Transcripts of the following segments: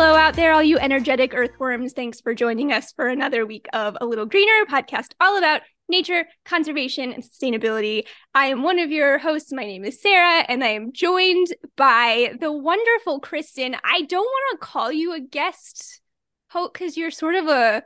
Hello out there, all you energetic earthworms. Thanks for joining us for another week of A Little Greener, podcast all about nature, conservation, and sustainability. I am one of your hosts. My name is Sarah, and I am joined by the wonderful Kristen. I don't want to call you a guest, Hope, because you're sort of a,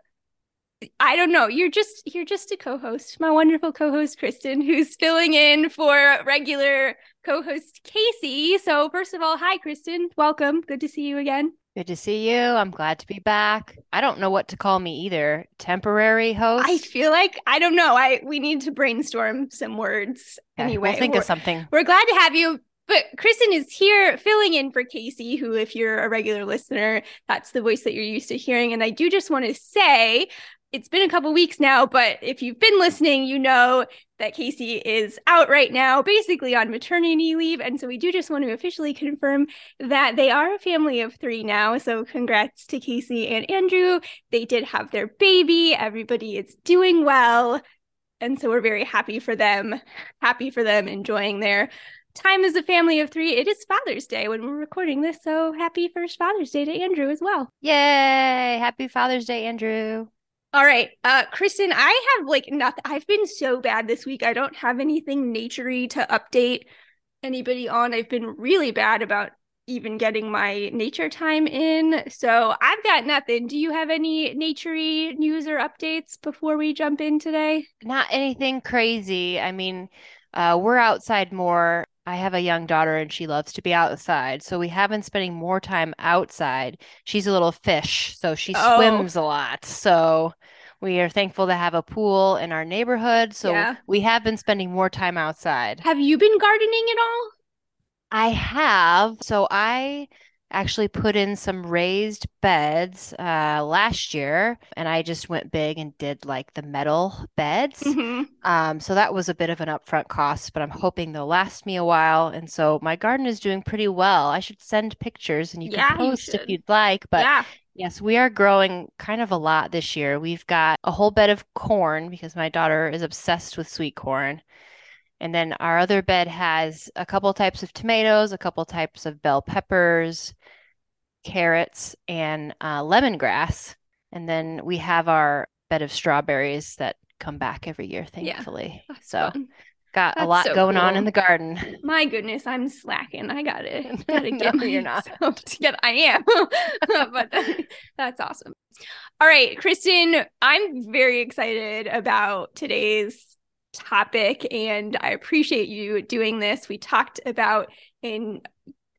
I don't know, you're just a co-host, my wonderful co-host, Kristen, who's filling in for regular co-host Casey. So first of all, hi, Kristen. Welcome. Good to see you again. Good to see you. I'm glad to be back. I don't know what to call me either. Temporary host? I feel like, I don't know. We need to brainstorm some words. Okay, anyway. We'll think of something. We're glad to have you. But Kristen is here filling in for Casey, who, if you're a regular listener, that's the voice that you're used to hearing. And I do just want to say, it's been a couple weeks now, but if you've been listening, you know that Casey is out right now, basically on maternity leave. And so we do just want to officially confirm that they are a family of three now. So congrats to Casey and Andrew. They did have their baby. Everybody is doing well. And so we're very happy for them enjoying their time as a family of three. It is Father's Day when we're recording this. So happy first Father's Day to Andrew as well. Yay! Happy Father's Day, Andrew. All right, Kristen, I have like nothing. I've been so bad this week. I don't have anything naturey to update anybody on. I've been really bad about even getting my nature time in. So I've got nothing. Do you have any naturey news or updates before we jump in today? Not anything crazy. I mean, we're outside more. I have a young daughter and she loves to be outside. So we have been spending more time outside. She's a little fish, so she swims a lot. So we are thankful to have a pool in our neighborhood. So we have been spending more time outside. Have you been gardening at all? I have. So I actually put in some raised beds last year, and I just went big and did like the metal beds. Mm-hmm. So that was a bit of an upfront cost, but I'm hoping they'll last me a while. And so my garden is doing pretty well. I should send pictures and you can post if you'd like. But yes, we are growing kind of a lot this year. We've got a whole bed of corn because my daughter is obsessed with sweet corn. And then our other bed has a couple types of tomatoes, a couple types of bell peppers, carrots, and lemongrass. And then we have our bed of strawberries that come back every year, thankfully. Yeah, so fun. Got that's a lot so going cool. on in the garden. My goodness, I'm slacking. I gotta get no, you're not. Together. I am, but that's awesome. All right, Kristen, I'm very excited about today's topic, and I appreciate you doing this. We talked about in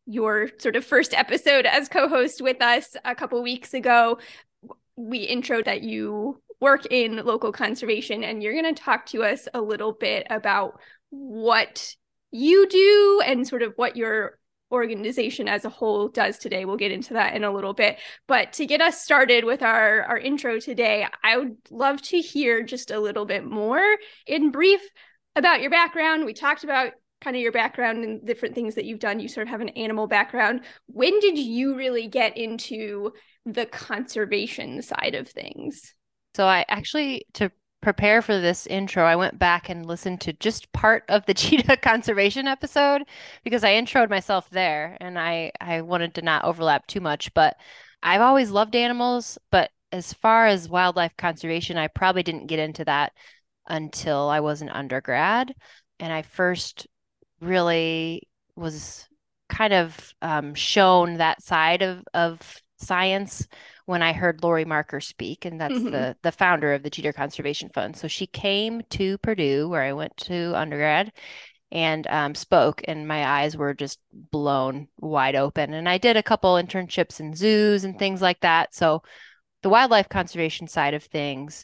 your sort of first episode as co-host with us a couple weeks ago, we introed that you work in local conservation, and you're going to talk to us a little bit about what you do and sort of what your organization as a whole does today. We'll get into that in a little bit. But to get us started with our intro today, I would love to hear just a little bit more in brief about your background. We talked about kind of your background and different things that you've done. You sort of have an animal background. When did you really get into the conservation side of things? So I actually, to prepare for this intro, I went back and listened to just part of the cheetah conservation episode because I introed myself there, and I wanted to not overlap too much. But I've always loved animals, but as far as wildlife conservation, I probably didn't get into that until I was an undergrad. And I first really was kind of shown that side of science when I heard Lori Marker speak, and that's mm-hmm. the founder of the Cheetah Conservation Fund. So she came to Purdue, where I went to undergrad, and spoke, and my eyes were just blown wide open. And I did a couple internships in zoos and things like that. So the wildlife conservation side of things,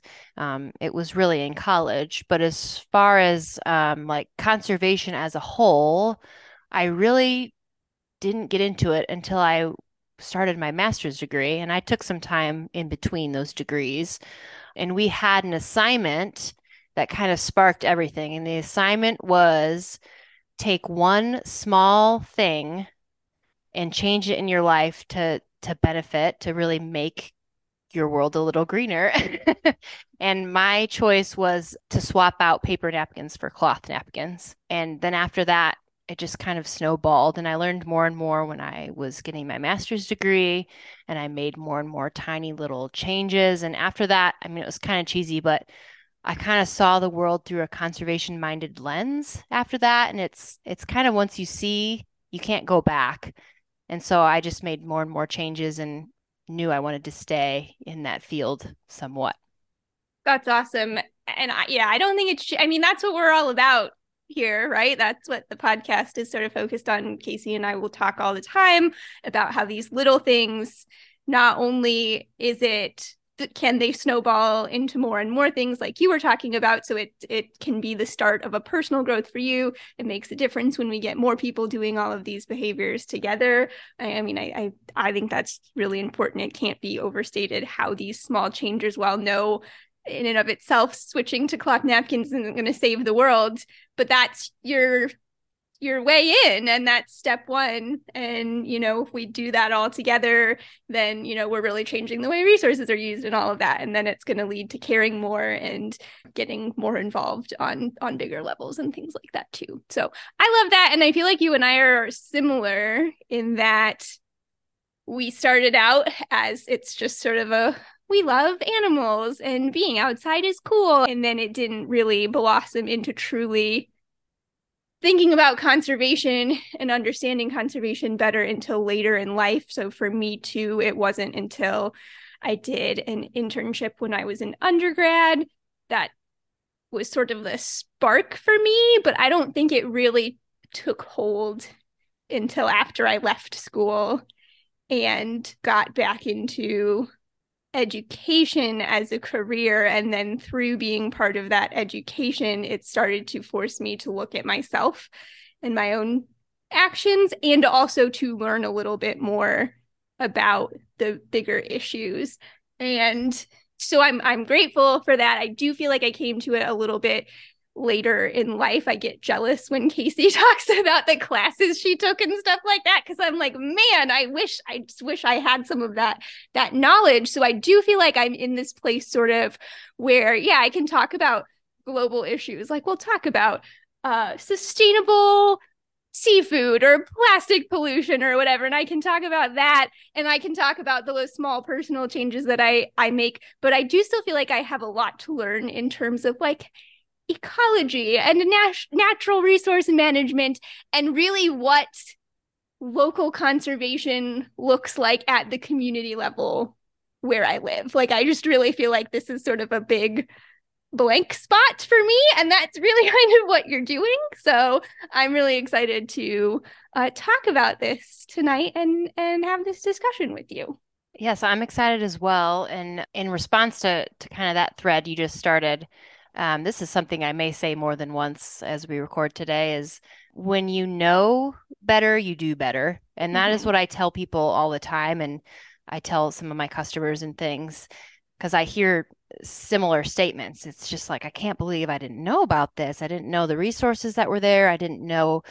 it was really in college. But as far as like conservation as a whole, I really didn't get into it until I started my master's degree, and I took some time in between those degrees, and we had an assignment that kind of sparked everything. And the assignment was take one small thing and change it in your life to benefit, to really make your world a little greener. And my choice was to swap out paper napkins for cloth napkins. And then after that, it just kind of snowballed. And I learned more and more when I was getting my master's degree, and I made more and more tiny little changes. And after that, I mean, it was kind of cheesy, but I kind of saw the world through a conservation-minded lens after that. And it's kind of, once you see, you can't go back. And so I just made more and more changes and knew I wanted to stay in that field somewhat. That's awesome. And I don't think it's, I mean, that's what we're all about here, right? That's what the podcast is sort of focused on. Casey and I will talk all the time about how these little things, not only is it, can they snowball into more and more things like you were talking about? So it can be the start of a personal growth for you. It makes a difference when we get more people doing all of these behaviors together. I think that's really important. It can't be overstated how these small changes, while no in and of itself switching to cloth napkins isn't going to save the world, but that's your way in, and that's step one. And, you know, if we do that all together, then, you know, we're really changing the way resources are used and all of that. And then it's going to lead to caring more and getting more involved on bigger levels and things like that too. So I love that. And I feel like you and I are similar in that we started out as, it's just sort of we love animals and being outside is cool. And then it didn't really blossom into truly thinking about conservation and understanding conservation better until later in life. So for me too, it wasn't until I did an internship when I was an undergrad that was sort of the spark for me, but I don't think it really took hold until after I left school and got back into education as a career. And then through being part of that education, it started to force me to look at myself and my own actions, and also to learn a little bit more about the bigger issues. And so I'm grateful for that. I do feel like I came to it a little bit later in life. I get jealous when Casey talks about the classes she took and stuff like that, because I'm like, man, I just wish I had some of that knowledge. So I do feel like I'm in this place sort of where, yeah, I can talk about global issues. Like, we'll talk about sustainable seafood or plastic pollution or whatever, and I can talk about that, and I can talk about those small personal changes that I make. But I do still feel like I have a lot to learn in terms of like ecology and natural resource management, and really what local conservation looks like at the community level where I live. Like, I just really feel like this is sort of a big blank spot for me, and that's really kind of what you're doing. So I'm really excited to talk about this tonight and have this discussion with you. Yes, I'm excited as well. And in response to kind of that thread you just started, this is something I may say more than once as we record today, is when you know better, you do better. And that is what I tell people all the time. And I tell some of my customers and things, because I hear similar statements. It's just like, I can't believe I didn't know about this. I didn't know the resources that were there. I didn't know,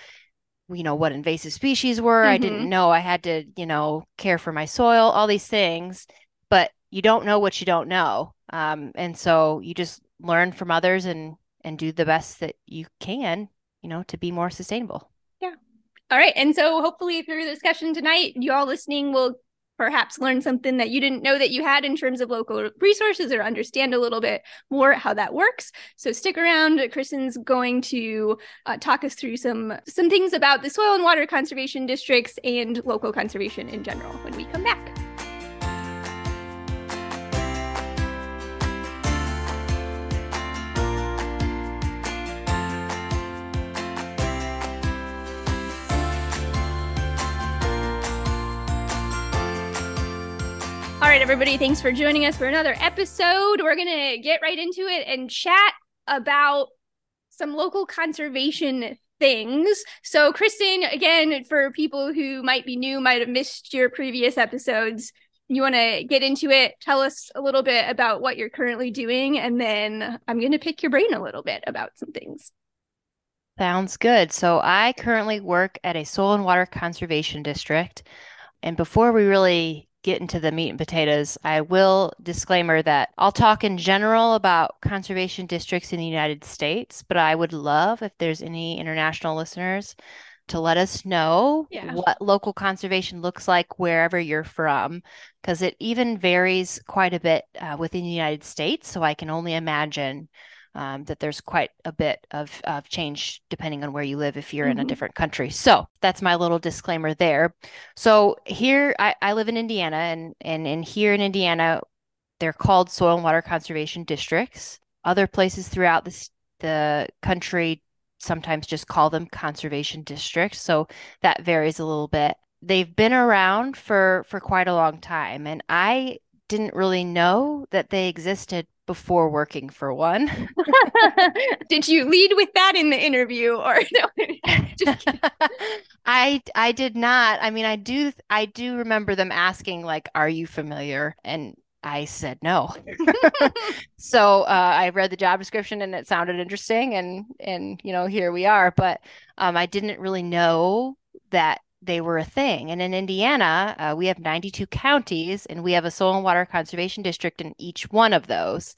you know, what invasive species were. I didn't know I had to, you know, care for my soil, all these things. But you don't know what you don't know. And so you just learn from others and do the best that you can, you know, to be more sustainable. Yeah. All right. And so hopefully through the discussion tonight, you all listening will perhaps learn something that you didn't know that you had in terms of local resources, or understand a little bit more how that works. So stick around. Kristen's going to talk us through some things about the soil and water conservation districts and local conservation in general when we come back. All right, everybody, thanks for joining us for another episode. We're going to get right into it and chat about some local conservation things. So, Kristen, again, for people who might be new, might have missed your previous episodes, you want to get into it, tell us a little bit about what you're currently doing, and then I'm going to pick your brain a little bit about some things. Sounds good. So I currently work at a soil and water conservation district. And before we really get into the meat and potatoes, I will disclaimer that I'll talk in general about conservation districts in the United States, but I would love if there's any international listeners to let us know what local conservation looks like wherever you're from, because it even varies quite a bit within the United States. So I can only imagine that there's quite a bit of change depending on where you live if you're in a different country. So that's my little disclaimer there. So here, I live in Indiana, and here in Indiana, they're called soil and water conservation districts. Other places throughout the country sometimes just call them conservation districts. So that varies a little bit. They've been around for quite a long time, and I didn't really know that they existed before working for one. Did you lead with that in the interview, or no? Just kidding. I did not. I mean, I do remember them asking, like, "Are you familiar?" And I said no. So I read the job description, and it sounded interesting, and you know, here we are. But I didn't really know that they were a thing. And in Indiana, we have 92 counties, and we have a soil and water conservation district in each one of those.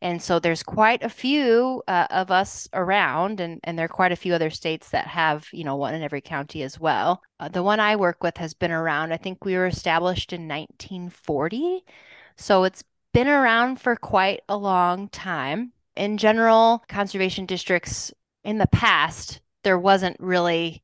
And so there's quite a few of us around, and there are quite a few other states that have, you know, one in every county as well. The one I work with has been around. I think we were established in 1940. So it's been around for quite a long time. In general, conservation districts in the past, there wasn't really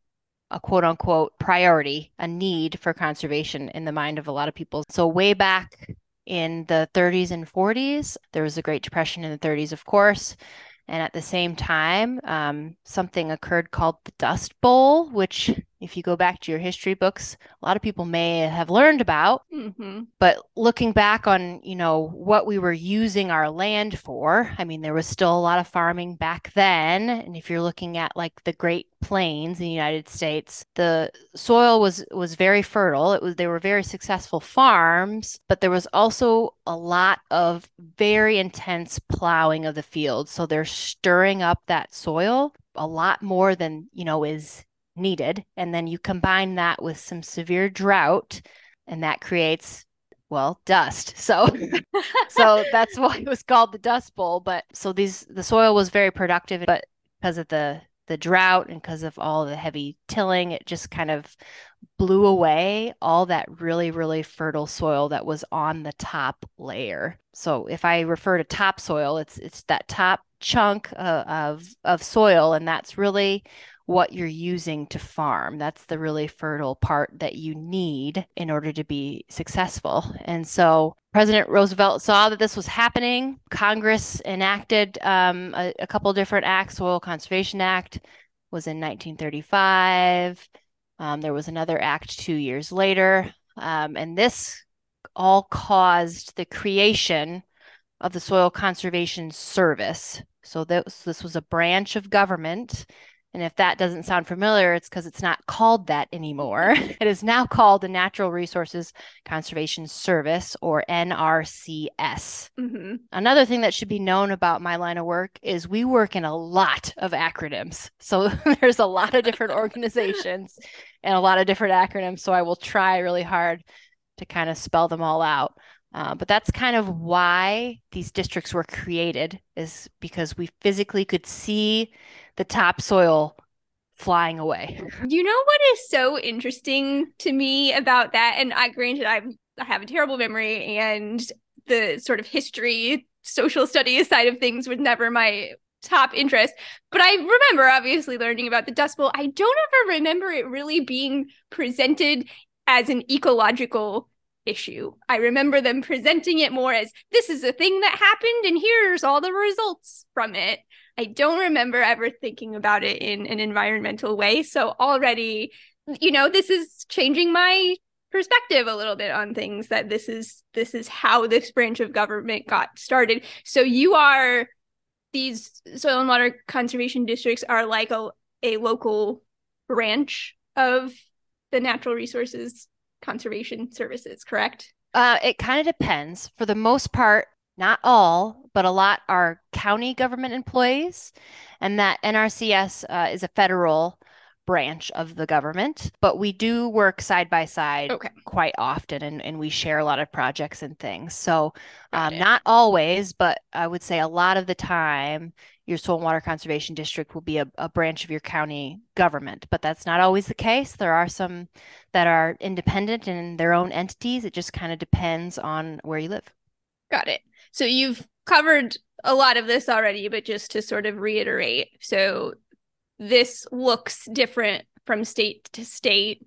a quote unquote priority, a need for conservation in the mind of a lot of people. So way back in the 30s and 40s, there was the Great Depression in the 30s, of course. And at the same time, something occurred called the Dust Bowl, which if you go back to your history books, a lot of people may have learned about. But looking back on, you know, what we were using our land for, I mean, there was still a lot of farming back then. And if you're looking at like the Great Plains in the United States, the soil was very fertile. They were very successful farms, but there was also a lot of very intense plowing of the field. So they're stirring up that soil a lot more than, you know, is needed. And then you combine that with some severe drought, and that creates, well, dust. So that's why it was called the Dust Bowl. But so the soil was very productive, but because of the drought and because of all the heavy tilling, it just kind of blew away all that really, really fertile soil that was on the top layer. So if I refer to topsoil, it's that top chunk of soil, and that's really what you're using to farm. That's the really fertile part that you need in order to be successful. And so President Roosevelt saw that this was happening. Congress enacted a couple different acts. Soil Conservation Act was in 1935. There was another act 2 years later. And this all caused the creation of the Soil Conservation Service. So this was a branch of government. And if that doesn't sound familiar, it's because it's not called that anymore. It is now called the Natural Resources Conservation Service, or NRCS. Another thing that should be known about my line of work is we work in a lot of acronyms. So there's a lot of different organizations and a lot of different acronyms. So I will try really hard to kind of spell them all out. But that's kind of why these districts were created, is because we physically could see the topsoil flying away. You know what is so interesting to me about that? And I have a terrible memory, and the sort of history, social studies side of things was never my top interest. But I remember obviously learning about the Dust Bowl. I don't ever remember it really being presented as an ecological issue. I remember them presenting it more as, this is a thing that happened and here's all the results from it. I don't remember ever thinking about it in an environmental way. So already, you know, this is changing my perspective a little bit on things, that this is how this branch of government got started. So these soil and water conservation districts are like a local branch of the Natural Resources Conservation Services, correct? It kind of depends. For the most part, not all, but a lot are county government employees. And that NRCS is a federal branch of the government. But we do work side by side quite often, and we share a lot of projects and things. So not always, but I would say a lot of the time, your soil and water conservation district will be a branch of your county government, but that's not always the case. There are some that are independent and their own entities. It just kind of depends on where you live. Got it. So you've covered a lot of this already, but just to sort of reiterate, so this looks different from state to state.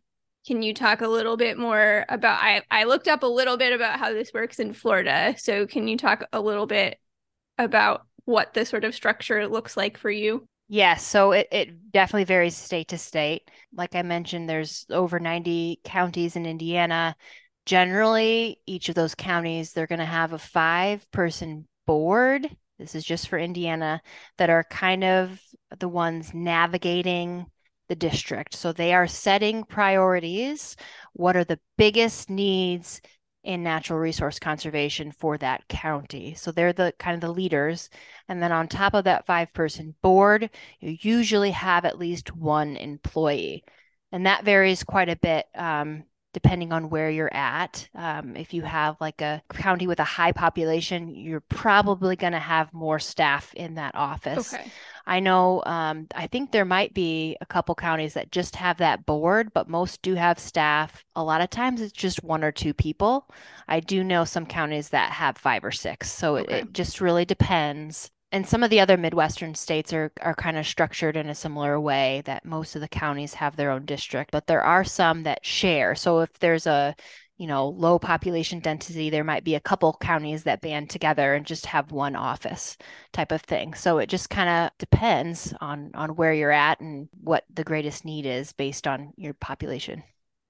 Can you talk a little bit more about, I looked up a little bit about how this works in Florida. So can you talk a little bit about what the sort of structure looks like for you? Yes. Yeah, so it definitely varies state to state. Like I mentioned, there's over 90 counties in Indiana. Generally, each of those counties, they're going to have a 5-person board. This is just for Indiana, that are kind of the ones navigating the district. So they are setting priorities. What are the biggest needs in natural resource conservation for that county? So they're the kind of the leaders. And then on top of that 5-person board, you usually have at least one employee. And that varies quite a bit depending on where you're at. If you have like a county with a high population, you're probably going to have more staff in that office. Okay. I know, I think there might be a couple counties that just have that board, but most do have staff. A lot of times it's just 1 or 2 people. I do know some counties that have 5 or 6. So okay. It just really depends. And some of the other Midwestern states are kind of structured in a similar way, that most of the counties have their own district, but there are some that share. So if there's a, low population density, there might be a couple counties that band together and just have one office type of thing. So it just kind of depends on where you're at and what the greatest need is based on your population.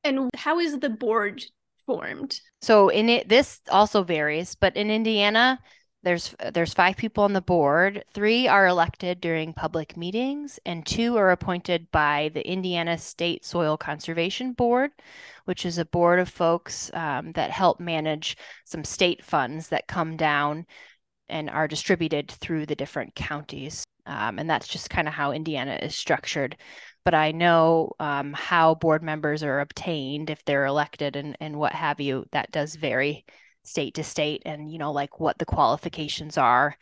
And how is the board formed? So this also varies, but in Indiana, There's 5 people on the board. 3 are elected during public meetings, and 2 are appointed by the Indiana State Soil Conservation Board, which is a board of folks that help manage some state funds that come down and are distributed through the different counties. And that's just kind of how Indiana is structured. But I know how board members are obtained if they're elected and what have you. That does vary state to state, and like what the qualifications are.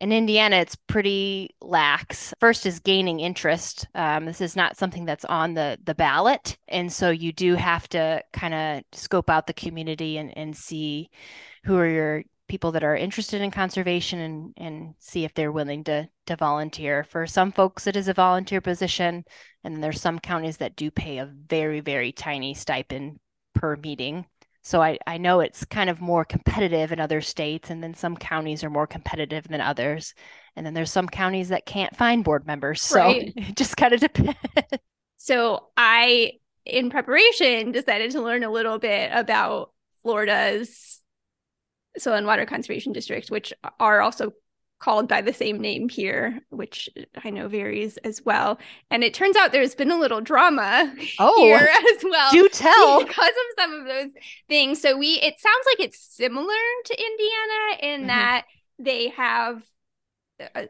In Indiana, it's pretty lax. First is gaining interest. This is not something that's on the ballot, and so you do have to kind of scope out the community and see who are your people that are interested in conservation and see if they're willing to volunteer. For some folks, it is a volunteer position, and there's some counties that do pay a very, very tiny stipend per meeting. So I know it's kind of more competitive in other states, and then some counties are more competitive than others. And then there's some counties that can't find board members. So right. It just kind of depends. So I, in preparation, decided to learn a little bit about Florida's Soil and Water Conservation District, which are also called by the same name here, which I know varies as well. And it turns out there's been a little drama here as well. Do tell. Because of some of those things. So it sounds like it's similar to Indiana in that they have,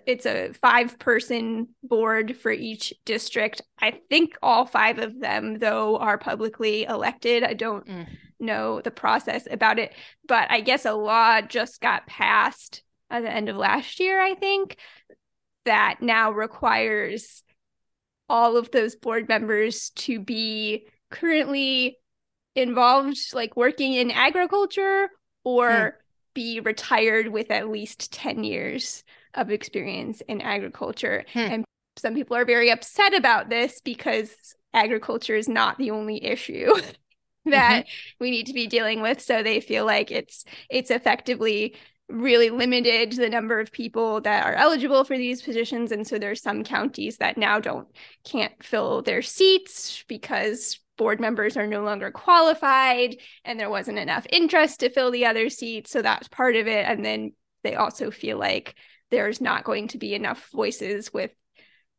it's a 5-person board for each district. I think all 5 of them, though, are publicly elected. I don't know the process about it, but I guess a law just got passed at the end of last year, I think, that now requires all of those board members to be currently involved, like working in agriculture, or be retired with at least 10 years of experience in agriculture. And some people are very upset about this because agriculture is not the only issue that we need to be dealing with. So they feel like it's effectively really limited the number of people that are eligible for these positions. And so there's some counties that now can't fill their seats because board members are no longer qualified and there wasn't enough interest to fill the other seats. So that's part of it. And then they also feel like there's not going to be enough voices with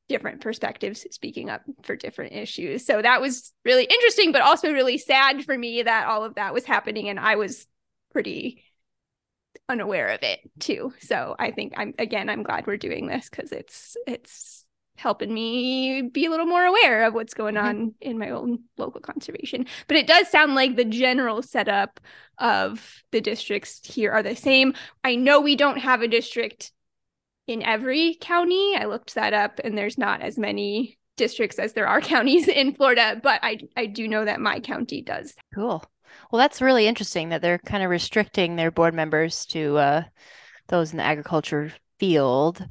different perspectives speaking up for different issues. So that was really interesting, but also really sad for me that all of that was happening. And I was pretty unaware of it too. So I think I'm glad we're doing this because it's helping me be a little more aware of what's going on in my own local conservation. But it does sound like the general setup of the districts here are the same. I know we don't have a district in every county. I looked that up, and there's not as many districts as there are counties in Florida, but I do know that my county does. Cool. Well, that's really interesting that they're kind of restricting their board members to those in the agriculture field.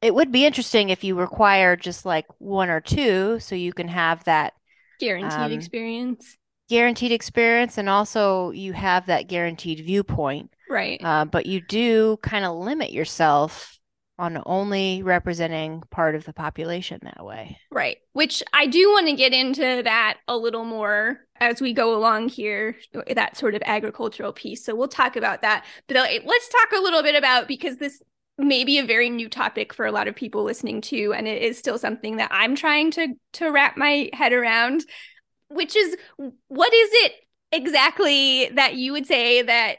It would be interesting if you require just like one or two, so you can have that guaranteed experience. Guaranteed experience, and also you have that guaranteed viewpoint. Right. But you do kind of limit yourself on only representing part of the population that way. Right. Which I do want to get into that a little more as we go along here, that sort of agricultural piece. So we'll talk about that. But let's talk a little bit about, because this may be a very new topic for a lot of people listening to, and it is still something that I'm trying to wrap my head around, which is, what is it exactly that you would say that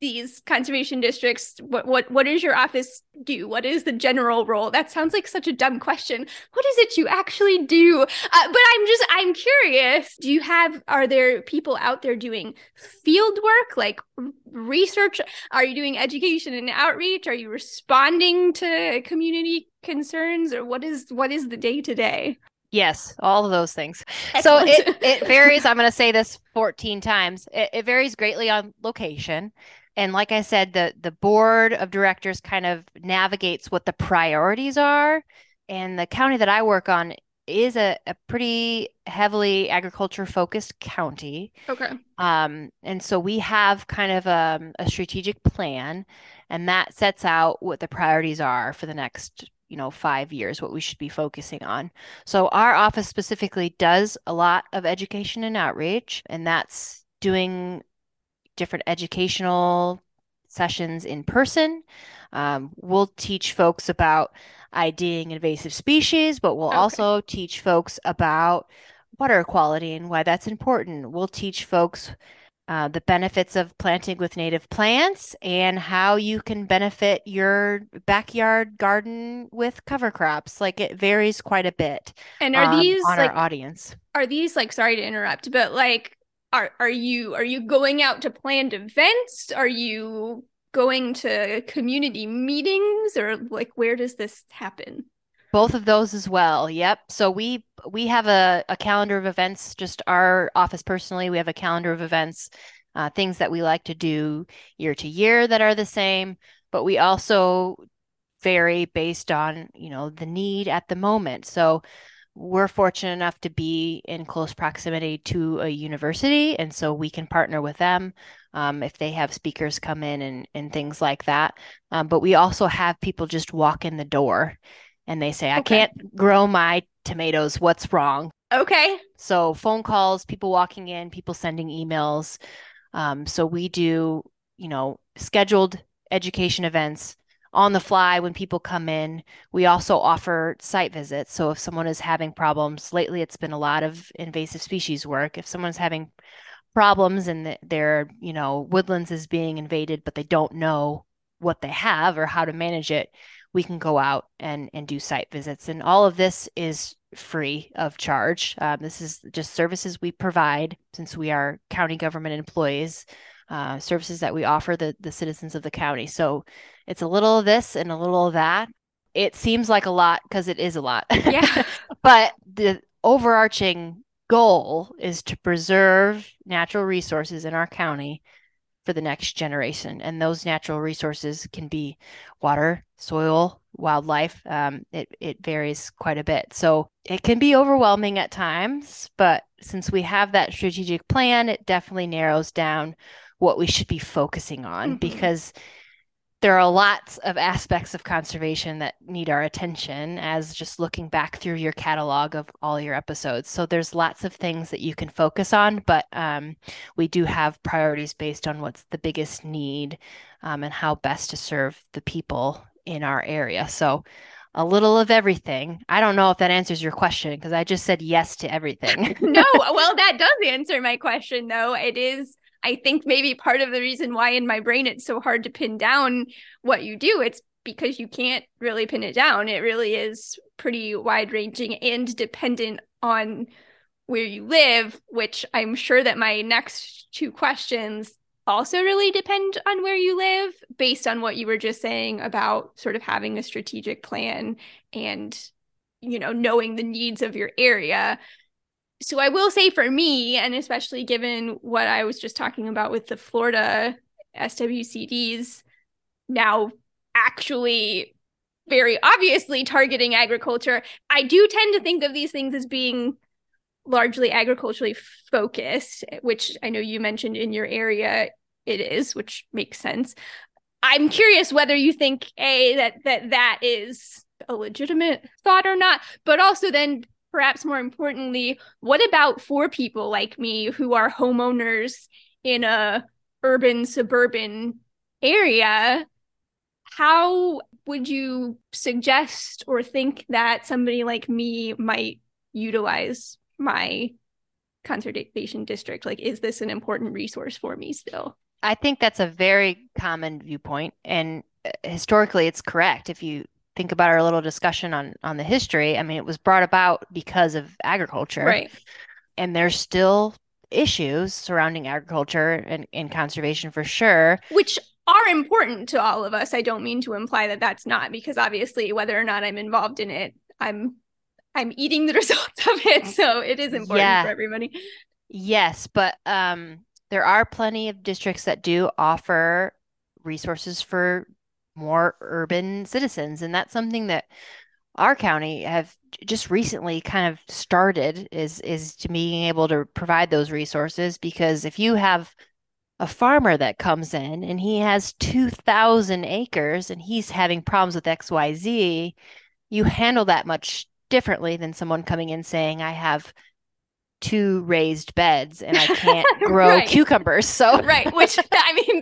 these conservation districts, what does your office do? What is the general role? That sounds like such a dumb question. What is it you actually do? But I'm curious. Are there people out there doing field work, like research? Are you doing education and outreach? Are you responding to community concerns? Or what is the day to day? Yes, all of those things. Excellent. So it varies. I'm going to say this 14 times. It varies greatly on location. And like I said, the board of directors kind of navigates what the priorities are. And the county that I work on is a pretty heavily agriculture-focused county. Okay. And so we have kind of a strategic plan, and that sets out what the priorities are for the next 5 years, what we should be focusing on. So our office specifically does a lot of education and outreach, and that's doing different educational sessions in person. We'll teach folks about IDing invasive species, but we'll also teach folks about water quality and why that's important. We'll teach folks the benefits of planting with native plants and how you can benefit your backyard garden with cover crops. Like, it varies quite a bit. And are these on our audience? Are these sorry to interrupt, but are you going out to planned events? Are you going to community meetings, or where does this happen? Both of those as well. Yep. So we have a calendar of events, just our office personally. We have a calendar of events, things that we like to do year to year that are the same, but we also vary based on, the need at the moment. So we're fortunate enough to be in close proximity to a university, and so we can partner with them if they have speakers come in and things like that. But we also have people just walk in the door. And they say, I can't grow my tomatoes. What's wrong? Okay. So phone calls, people walking in, people sending emails. So we do, scheduled education events on the fly when people come in. We also offer site visits. So if someone is having problems, lately it's been a lot of invasive species work. If someone's having problems and their, woodlands is being invaded, but they don't know what they have or how to manage it, we can go out and do site visits. And all of this is free of charge. This is just services we provide, since we are county government employees, services that we offer the citizens of the county. So it's a little of this and a little of that. It seems like a lot, because it is a lot. Yeah. But the overarching goal is to preserve natural resources in our county for the next generation. And those natural resources can be water, soil, wildlife. It varies quite a bit. So it can be overwhelming at times, but since we have that strategic plan, it definitely narrows down what we should be focusing on, because there are lots of aspects of conservation that need our attention, as just looking back through your catalog of all your episodes. So there's lots of things that you can focus on, but we do have priorities based on what's the biggest need and how best to serve the people in our area. So a little of everything. I don't know if that answers your question, because I just said yes to everything. No, well, that does answer my question, though. It is, I think, maybe part of the reason why in my brain it's so hard to pin down what you do. It's because you can't really pin it down. It really is pretty wide-ranging and dependent on where you live, which I'm sure that my next two questions also really depend on where you live, based on what you were just saying about sort of having a strategic plan and, you know, knowing the needs of your area. So I will say for me, and especially given what I was just talking about with the Florida SWCDs now actually very obviously targeting agriculture, I do tend to think of these things as being largely agriculturally focused, which I know you mentioned in your area it is, which makes sense. I'm curious whether you think, A, that is a legitimate thought or not, but also then perhaps more importantly, what about for people like me who are homeowners in a urban, suburban area? How would you suggest or think that somebody like me might utilize my conservation district? Like, is this an important resource for me still? I think that's a very common viewpoint. And historically, it's correct. If you think about our little discussion on the history, I mean, it was brought about because of agriculture. Right. And there's still issues surrounding agriculture and conservation for sure. Which are important to all of us. I don't mean to imply that that's not, because obviously whether or not I'm involved in it, I'm eating the results of it. So it is important for everybody. Yes. But there are plenty of districts that do offer resources for more urban citizens. And that's something that our county have just recently kind of started is to being able to provide those resources. Because if you have a farmer that comes in and he has 2,000 acres and he's having problems with XYZ, you handle that much differently than someone coming in saying, I have 2 raised beds and I can't grow cucumbers. So, right. Which, I mean,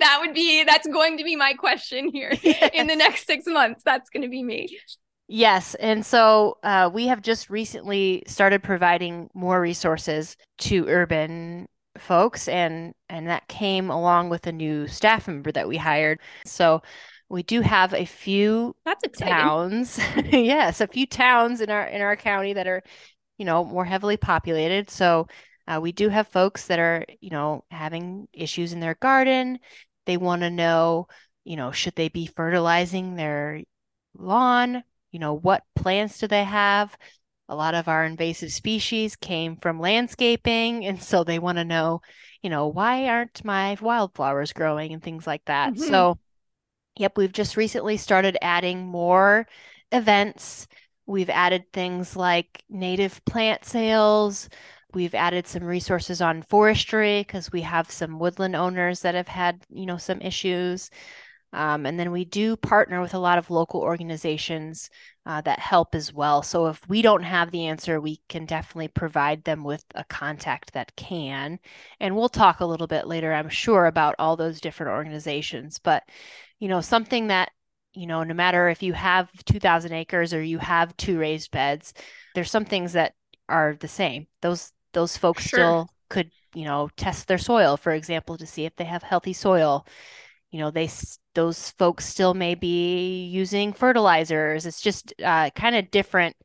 that's going to be my question here in the next 6 months. That's going to be me. Yes. And so we have just recently started providing more resources to urban folks. And that came along with a new staff member that we hired. So we do have a few towns, a few towns in our county that are, you know, more heavily populated. So we do have folks that are, you know, having issues in their garden. They want to know, you know, should they be fertilizing their lawn? You know, what plants do they have? A lot of our invasive species came from landscaping. And so they want to know, you know, why aren't my wildflowers growing and things like that? Mm-hmm. So yep, we've just recently started adding more events. We've added things like native plant sales. We've added some resources on forestry because we have some woodland owners that have had, you know, some issues. And then we do partner with a lot of local organizations that help as well. So if we don't have the answer, we can definitely provide them with a contact that can. And we'll talk a little bit later, I'm sure, about all those different organizations. But, you know, something that, you know, no matter if you have 2,000 acres or you have 2 raised beds, there's some things that are the same. Those folks still could, you know, test their soil, for example, to see if they have healthy soil. You know, those folks still may be using fertilizers. It's just kind of different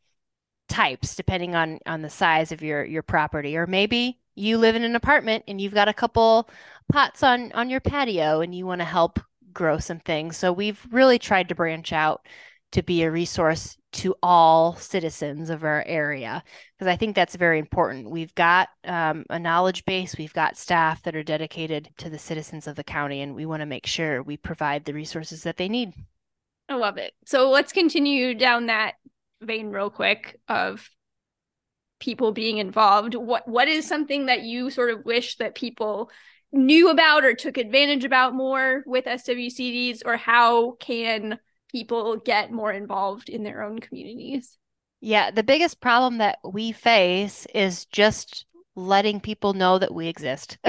types depending on the size of your property. Or maybe you live in an apartment and you've got a couple pots on your patio and you want to help grow some things. So we've really tried to branch out to be a resource to all citizens of our area, because I think that's very important. We've got a knowledge base, we've got staff that are dedicated to the citizens of the county, and we want to make sure we provide the resources that they need. I love it. So let's continue down that vein real quick of people being involved. What is something that you sort of wish that people knew about or took advantage about more with SWCDs, or how can people get more involved in their own communities? Yeah, the biggest problem that we face is just letting people know that we exist.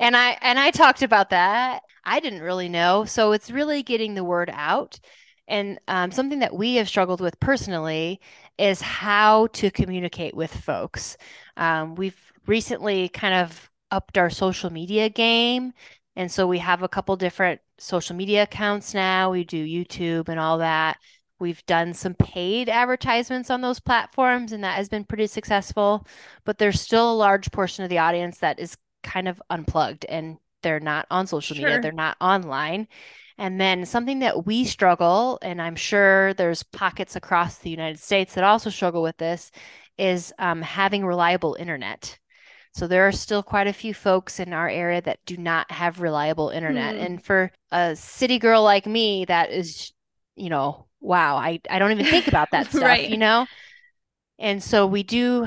And I talked about that. I didn't really know. So it's really getting the word out. And something that we have struggled with personally is how to communicate with folks. We've recently kind of upped our social media game. And so we have a couple different social media accounts now. We do YouTube and all that. We've done some paid advertisements on those platforms, and that has been pretty successful. But there's still a large portion of the audience that is kind of unplugged and They're not on social media. They're not online. And then something that we struggle, and I'm sure there's pockets across the United States that also struggle with this, is having reliable internet. So there are still quite a few folks in our area that do not have reliable internet. And for a city girl like me, that is, you know, wow, I don't even think about that stuff, you know? And so we do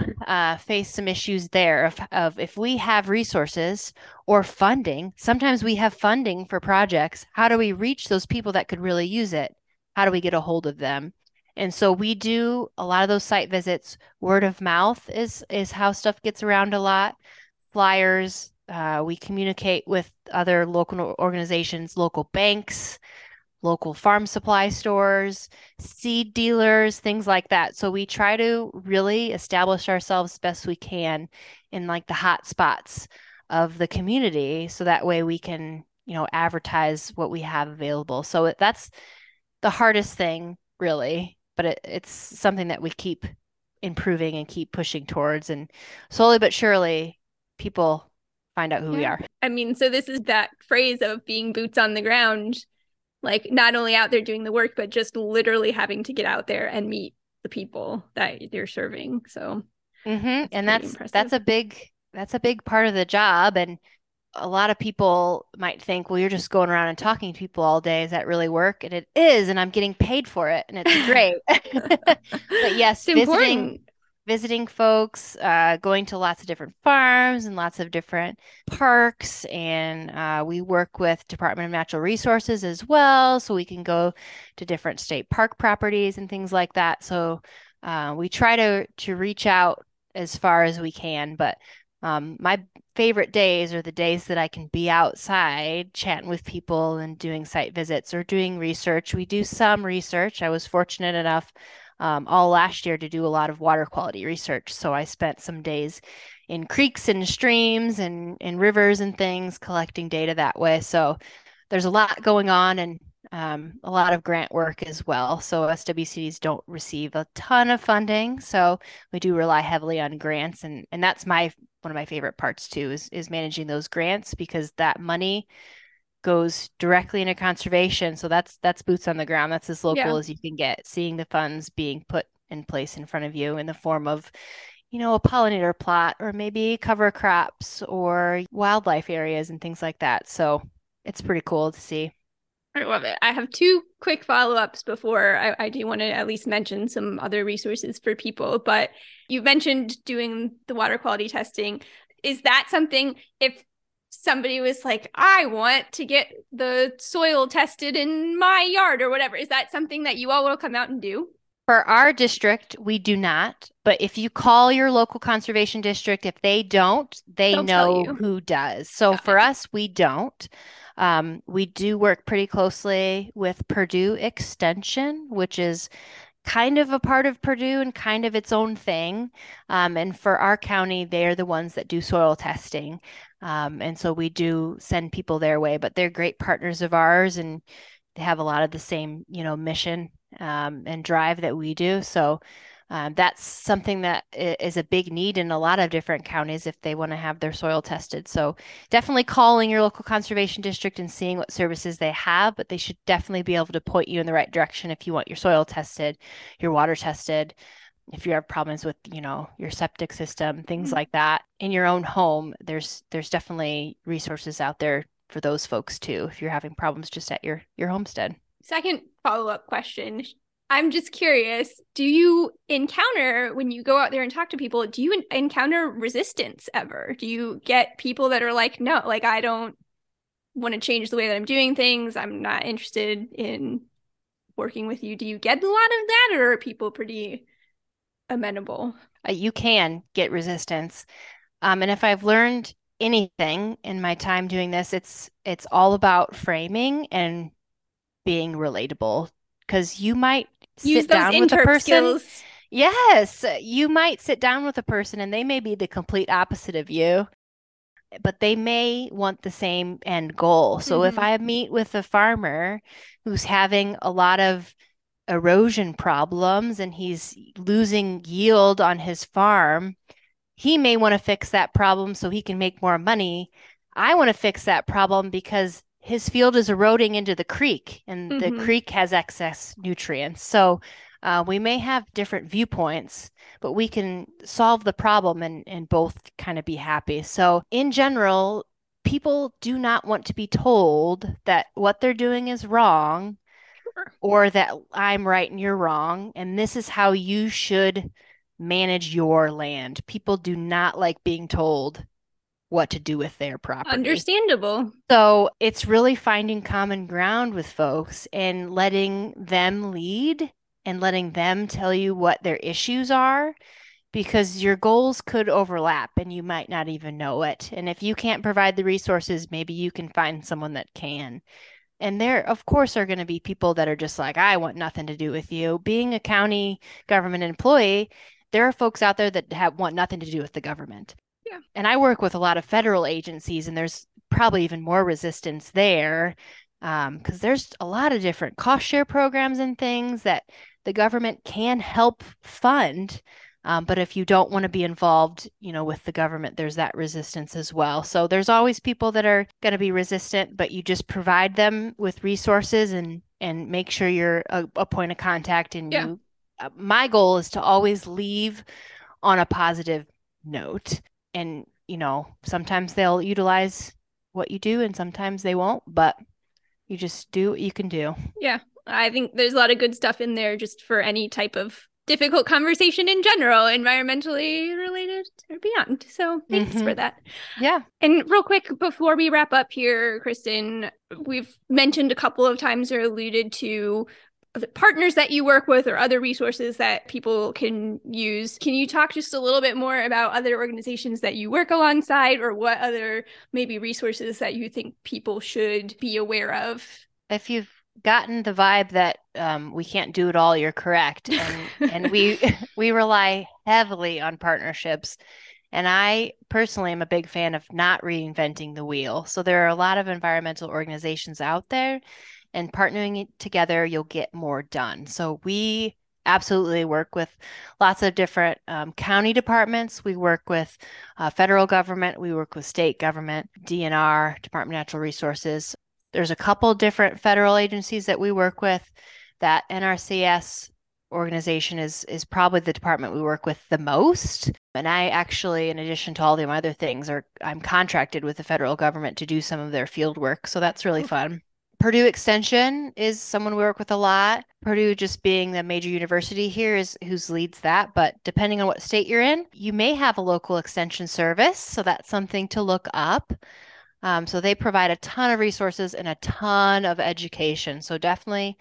face some issues there of if we have resources or funding, sometimes we have funding for projects, how do we reach those people that could really use it? How do we get a hold of them? And so we do a lot of those site visits. Word of mouth is how stuff gets around a lot. Flyers, we communicate with other local organizations, local banks, local farm supply stores, seed dealers, things like that. So we try to really establish ourselves as best we can in like the hot spots of the community. So that way we can, you know, advertise what we have available. So that's the hardest thing really, but it's something that we keep improving and keep pushing towards, and slowly but surely people find out who we are. I mean, so this is that phrase of being boots on the ground, like not only out there doing the work, but just literally having to get out there and meet the people that you're serving. So, and that's a big part of the job. And a lot of people might think, well, you're just going around and talking to people all day. Is that really work? And it is, and I'm getting paid for it, and it's great. But yes, visiting folks, going to lots of different farms and lots of different parks. And we work with Department of Natural Resources as well. So we can go to different state park properties and things like that. So we try to reach out as far as we can, but my favorite days are the days that I can be outside chatting with people and doing site visits or doing research. We do some research. I was fortunate enough all last year to do a lot of water quality research. So I spent some days in creeks and streams and rivers and things, collecting data that way. So there's a lot going on, and a lot of grant work as well. So SWCDs don't receive a ton of funding. So we do rely heavily on grants. And that's one of my favorite parts too, is managing those grants, because that money goes directly into conservation. So that's boots on the ground. That's as local as you can get, seeing the funds being put in place in front of you in the form of, you know, a pollinator plot or maybe cover crops or wildlife areas and things like that. So it's pretty cool to see. I love it. I have two quick follow-ups before I do want to at least mention some other resources for people, but you mentioned doing the water quality testing. Is that something, if somebody was like, I want to get the soil tested in my yard or whatever, is that something that you all will come out and do? For our district, we do not. But if you call your local conservation district, if they don't, they'll know who does. So for us, we don't. We do work pretty closely with Purdue Extension, which is kind of a part of Purdue and kind of its own thing. And for our county, they're the ones that do soil testing. And so we do send people their way, but they're great partners of ours, and they have a lot of the same, you know, mission and drive that we do. So that's something that is a big need in a lot of different counties if they want to have their soil tested. So definitely calling your local conservation district and seeing what services they have, but they should definitely be able to point you in the right direction if you want your soil tested, your water tested, if you have problems with, you know, your septic system, things like that. In your own home, there's definitely resources out there for those folks too, if you're having problems just at your homestead. Second follow-up question. I'm just curious, do you encounter, when you go out there and talk to people, do you encounter resistance ever? Do you get people that are like, no, like I don't want to change the way that I'm doing things. I'm not interested in working with you. Do you get a lot of that, or are people pretty amenable? You can get resistance. And if I've learned anything in my time doing this, it's all about framing and being relatable. Because you might sit down with a person. Skills. Yes, you might sit down with a person and they may be the complete opposite of you, but they may want the same end goal. So if I meet with a farmer who's having a lot of erosion problems and he's losing yield on his farm, he may want to fix that problem so he can make more money. I want to fix that problem because his field is eroding into the creek, and the creek has excess nutrients. So we may have different viewpoints, but we can solve the problem and both kind of be happy. So in general, people do not want to be told that what they're doing is wrong, or that I'm right and you're wrong, and this is how you should manage your land. People do not like being told what to do with their property. Understandable. So it's really finding common ground with folks and letting them lead and letting them tell you what their issues are, because your goals could overlap and you might not even know it. And if you can't provide the resources, maybe you can find someone that can. And there, of course, are going to be people that are just like, I want nothing to do with you. Being a county government employee, there are folks out there that want nothing to do with the government. Yeah. And I work with a lot of federal agencies, and there's probably even more resistance there, because there's a lot of different cost share programs and things that the government can help fund. But if you don't want to be involved, with the government, there's that resistance as well. So there's always people that are going to be resistant, but you just provide them with resources and make sure you're a point of contact. And you, my goal is to always leave on a positive note. And, sometimes they'll utilize what you do and sometimes they won't, but you just do what you can do. Yeah. I think there's a lot of good stuff in there just for any type of difficult conversation in general, environmentally related or beyond. So thanks for that. Yeah. And real quick, before we wrap up here, Kristen, we've mentioned a couple of times or alluded to the partners that you work with or other resources that people can use. Can you talk just a little bit more about other organizations that you work alongside, or what other maybe resources that you think people should be aware of? If you've gotten the vibe that we can't do it all, you're correct. And we rely heavily on partnerships. And I personally am a big fan of not reinventing the wheel. So there are a lot of environmental organizations out there, and partnering together, you'll get more done. So we absolutely work with lots of different county departments. We work with federal government. We work with state government, DNR, Department of Natural Resources. There's a couple different federal agencies that we work with. That NRCS organization is probably the department we work with the most. And I actually, in addition to all the other things, I'm contracted with the federal government to do some of their field work. So that's really fun. Purdue Extension is someone we work with a lot. Purdue just being the major university here is who leads that. But depending on what state you're in, you may have a local extension service. So that's something to look up. So they provide a ton of resources and a ton of education. So definitely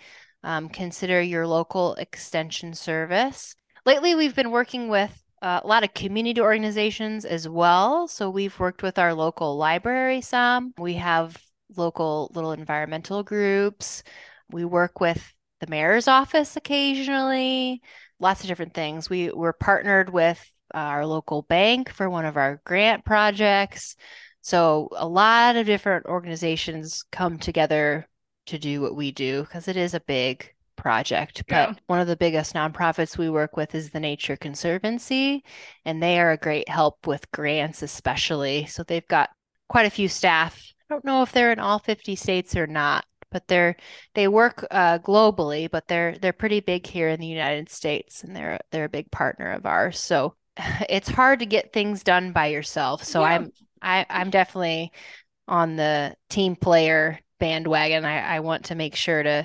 consider your local extension service. Lately, we've been working with a lot of community organizations as well. So we've worked with our local library some. We have local little environmental groups. We work with the mayor's office occasionally. Lots of different things. We're partnered with our local bank for one of our grant projects. So a lot of different organizations come together to do what we do, because it is a big project. But one of the biggest nonprofits we work with is the Nature Conservancy, and they are a great help with grants especially. So they've got quite a few staff. I don't know if they're in all 50 states or not, but they work globally, but they're pretty big here in the United States, and they're a big partner of ours. So it's hard to get things done by yourself. So I'm definitely on the team player bandwagon. I want to make sure to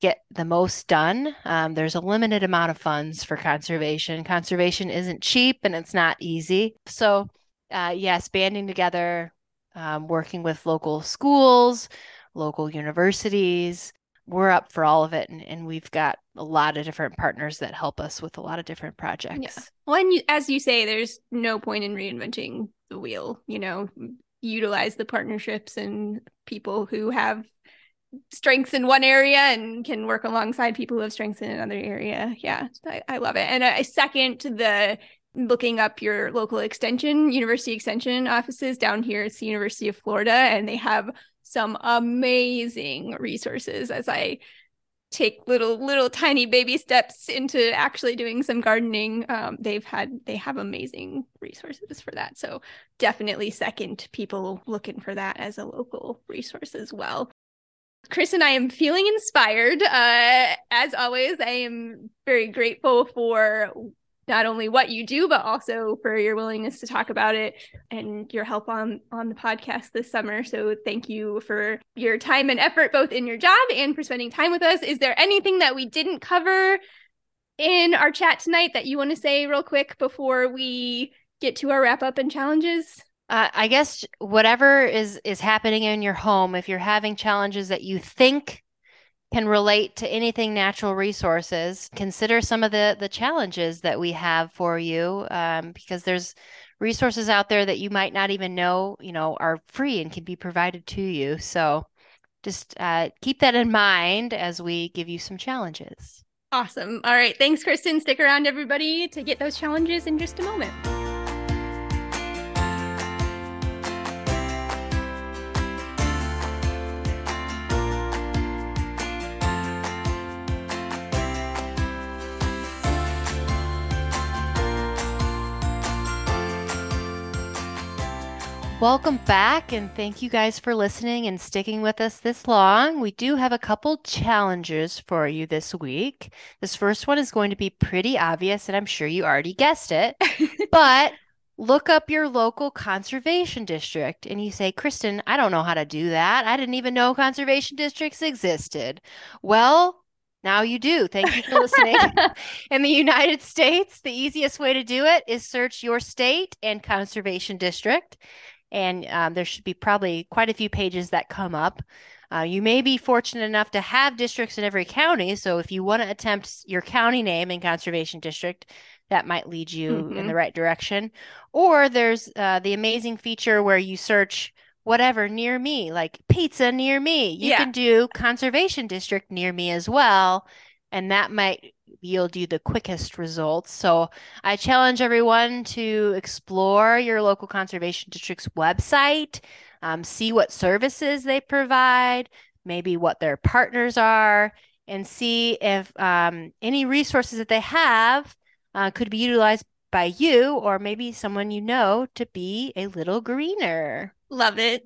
get the most done. There's a limited amount of funds for conservation. Conservation isn't cheap and it's not easy. So yes, banding together, working with local schools, local universities, we're up for all of it. And we've got a lot of different partners that help us with a lot of different projects. Yeah. Well, and as you say, there's no point in reinventing the wheel. Utilize the partnerships and people who have strengths in one area and can work alongside people who have strengths in another area. Yeah, I love it. And I second the looking up your local university extension offices down here. It's the University of Florida, and they have some amazing resources, as I take little tiny baby steps into actually doing some gardening, they have amazing resources for that. So definitely second people looking for that as a local resource as well. Chris and I am feeling inspired. As always, I am very grateful for not only what you do, but also for your willingness to talk about it and your help on the podcast this summer. So thank you for your time and effort, both in your job and for spending time with us. Is there anything that we didn't cover in our chat tonight that you want to say real quick before we get to our wrap up and challenges? I guess whatever is happening in your home, if you're having challenges that you think can relate to anything natural resources, consider some of the challenges that we have for you, because there's resources out there that you might not even know, are free and can be provided to you. So just keep that in mind as we give you some challenges. Awesome. All right. Thanks, Kristen. Stick around, everybody, to get those challenges in just a moment. Welcome back, and thank you guys for listening and sticking with us this long. We do have a couple challenges for you this week. This first one is going to be pretty obvious, and I'm sure you already guessed it, but look up your local conservation district, and you say, Kristen, I don't know how to do that. I didn't even know conservation districts existed. Well, now you do. Thank you for listening. In the United States, the easiest way to do it is search your state and conservation district. And there should be probably quite a few pages that come up. You may be fortunate enough to have districts in every county. So if you want to attempt your county name and conservation district, that might lead you in the right direction. Or there's the amazing feature where you search whatever near me, like pizza near me. You can do conservation district near me as well. And that might yield you the quickest results. So I challenge everyone to explore your local conservation district's website, see what services they provide, maybe what their partners are, and see if any resources that they have could be utilized by you or maybe someone you know to be a little greener. Love it.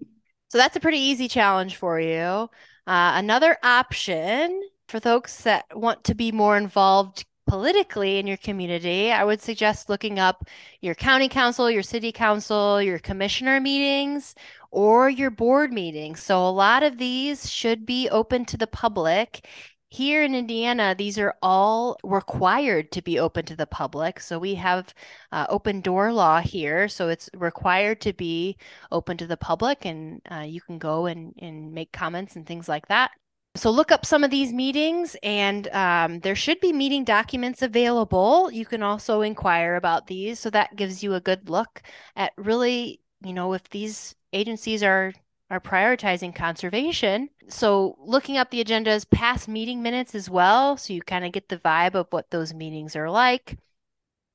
So that's a pretty easy challenge for you. Another option for folks that want to be more involved politically in your community, I would suggest looking up your county council, your city council, your commissioner meetings, or your board meetings. So a lot of these should be open to the public. Here in Indiana, these are all required to be open to the public. So we have open door law here. So it's required to be open to the public, and you can go and make comments and things like that. So look up some of these meetings, and there should be meeting documents available. You can also inquire about these. So that gives you a good look at really, if these agencies are prioritizing conservation. So looking up the agendas, past meeting minutes as well. So you kind of get the vibe of what those meetings are like.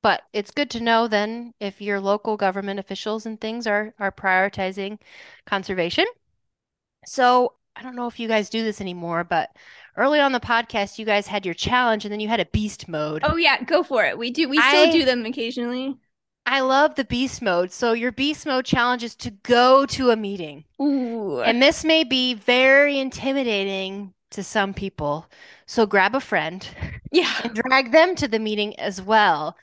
But it's good to know then if your local government officials and things are prioritizing conservation. So I don't know if you guys do this anymore, but early on the podcast, you guys had your challenge and then you had a beast mode. Oh, yeah. Go for it. We do. We still do them occasionally. I love the beast mode. So your beast mode challenge is to go to a meeting. Ooh. And this may be very intimidating to some people. So grab a friend and drag them to the meeting as well.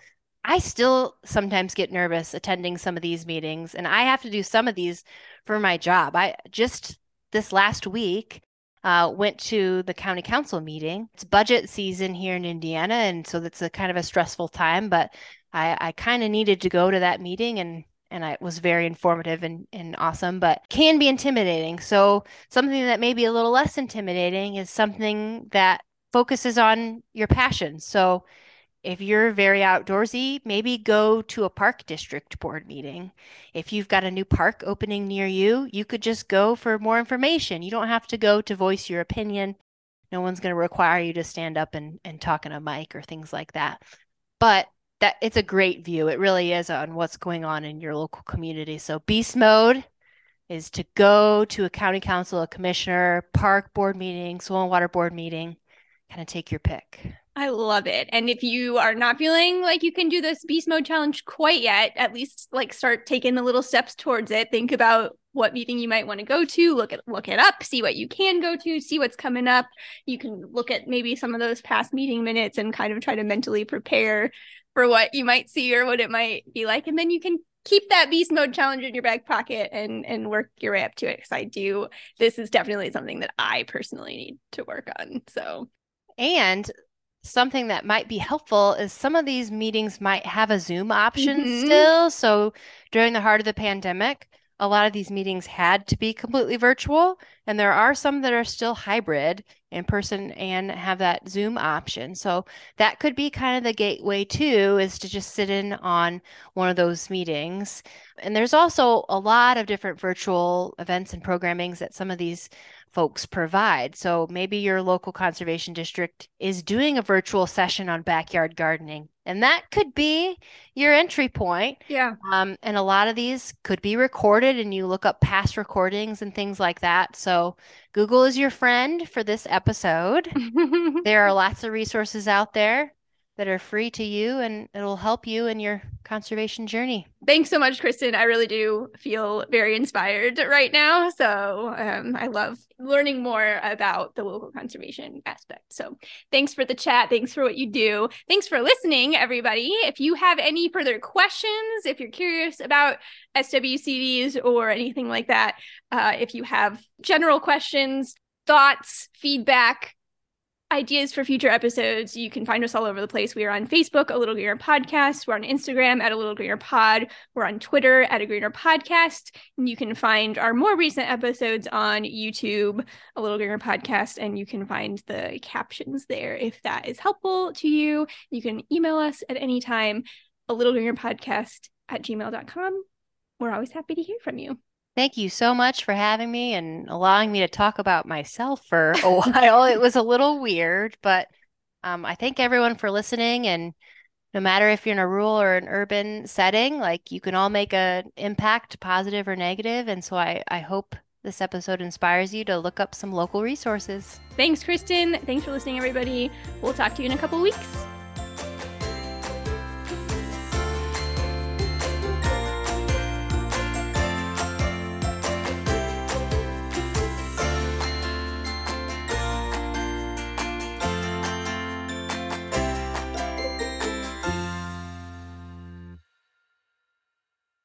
I still sometimes get nervous attending some of these meetings, and I have to do some of these for my job. I just... this last week, went to the county council meeting. It's budget season here in Indiana, and so that's a kind of a stressful time, but I kind of needed to go to that meeting, and it was very informative and awesome, but can be intimidating. So something that may be a little less intimidating is something that focuses on your passion. So if you're very outdoorsy, maybe go to a park district board meeting. If you've got a new park opening near you, you could just go for more information. You don't have to go to voice your opinion. No one's going to require you to stand up and talk in a mic or things like that. But that it's a great view. It really is on what's going on in your local community. So beast mode is to go to a county council, a commissioner, park board meeting, soil and water board meeting, kind of take your pick. I love it. And if you are not feeling like you can do this beast mode challenge quite yet, at least like start taking the little steps towards it. Think about what meeting you might want to go to, look it up, see what you can go to, see what's coming up. You can look at maybe some of those past meeting minutes and kind of try to mentally prepare for what you might see or what it might be like. And then you can keep that beast mode challenge in your back pocket and work your way up to it. Because this is definitely something that I personally need to work on. So, and something that might be helpful is some of these meetings might have a Zoom option still. So during the heart of the pandemic, a lot of these meetings had to be completely virtual. And there are some that are still hybrid in person and have that Zoom option. So that could be kind of the gateway too, is to just sit in on one of those meetings. And there's also a lot of different virtual events and programmings that some of these folks provide. So maybe your local conservation district is doing a virtual session on backyard gardening, and that could be your entry point. Yeah. And a lot of these could be recorded, and you look up past recordings and things like that. So Google is your friend for this episode. There are lots of resources out there that are free to you, and it'll help you in your conservation journey. Thanks so much, Kristen. I really do feel very inspired right now. So I love learning more about the local conservation aspect. So thanks for the chat. Thanks for what you do. Thanks for listening, everybody. If you have any further questions, if you're curious about SWCDs or anything like that, if you have general questions, thoughts, feedback, ideas for future episodes, you can find us all over the place. We are on Facebook, A Little Greener Podcast. We're on Instagram at A Little Greener Pod. We're on Twitter at A Greener Podcast. And you can find our more recent episodes on YouTube, A Little Greener Podcast, and you can find the captions there if that is helpful to you. You can email us at any time, A Little Greener Podcast at gmail.com. We're always happy to hear from you. Thank you so much for having me and allowing me to talk about myself for a while. It was a little weird, but I thank everyone for listening. And no matter if you're in a rural or an urban setting, like, you can all make an impact, positive or negative. And so I hope this episode inspires you to look up some local resources. Thanks, Kristen. Thanks for listening, everybody. We'll talk to you in a couple weeks.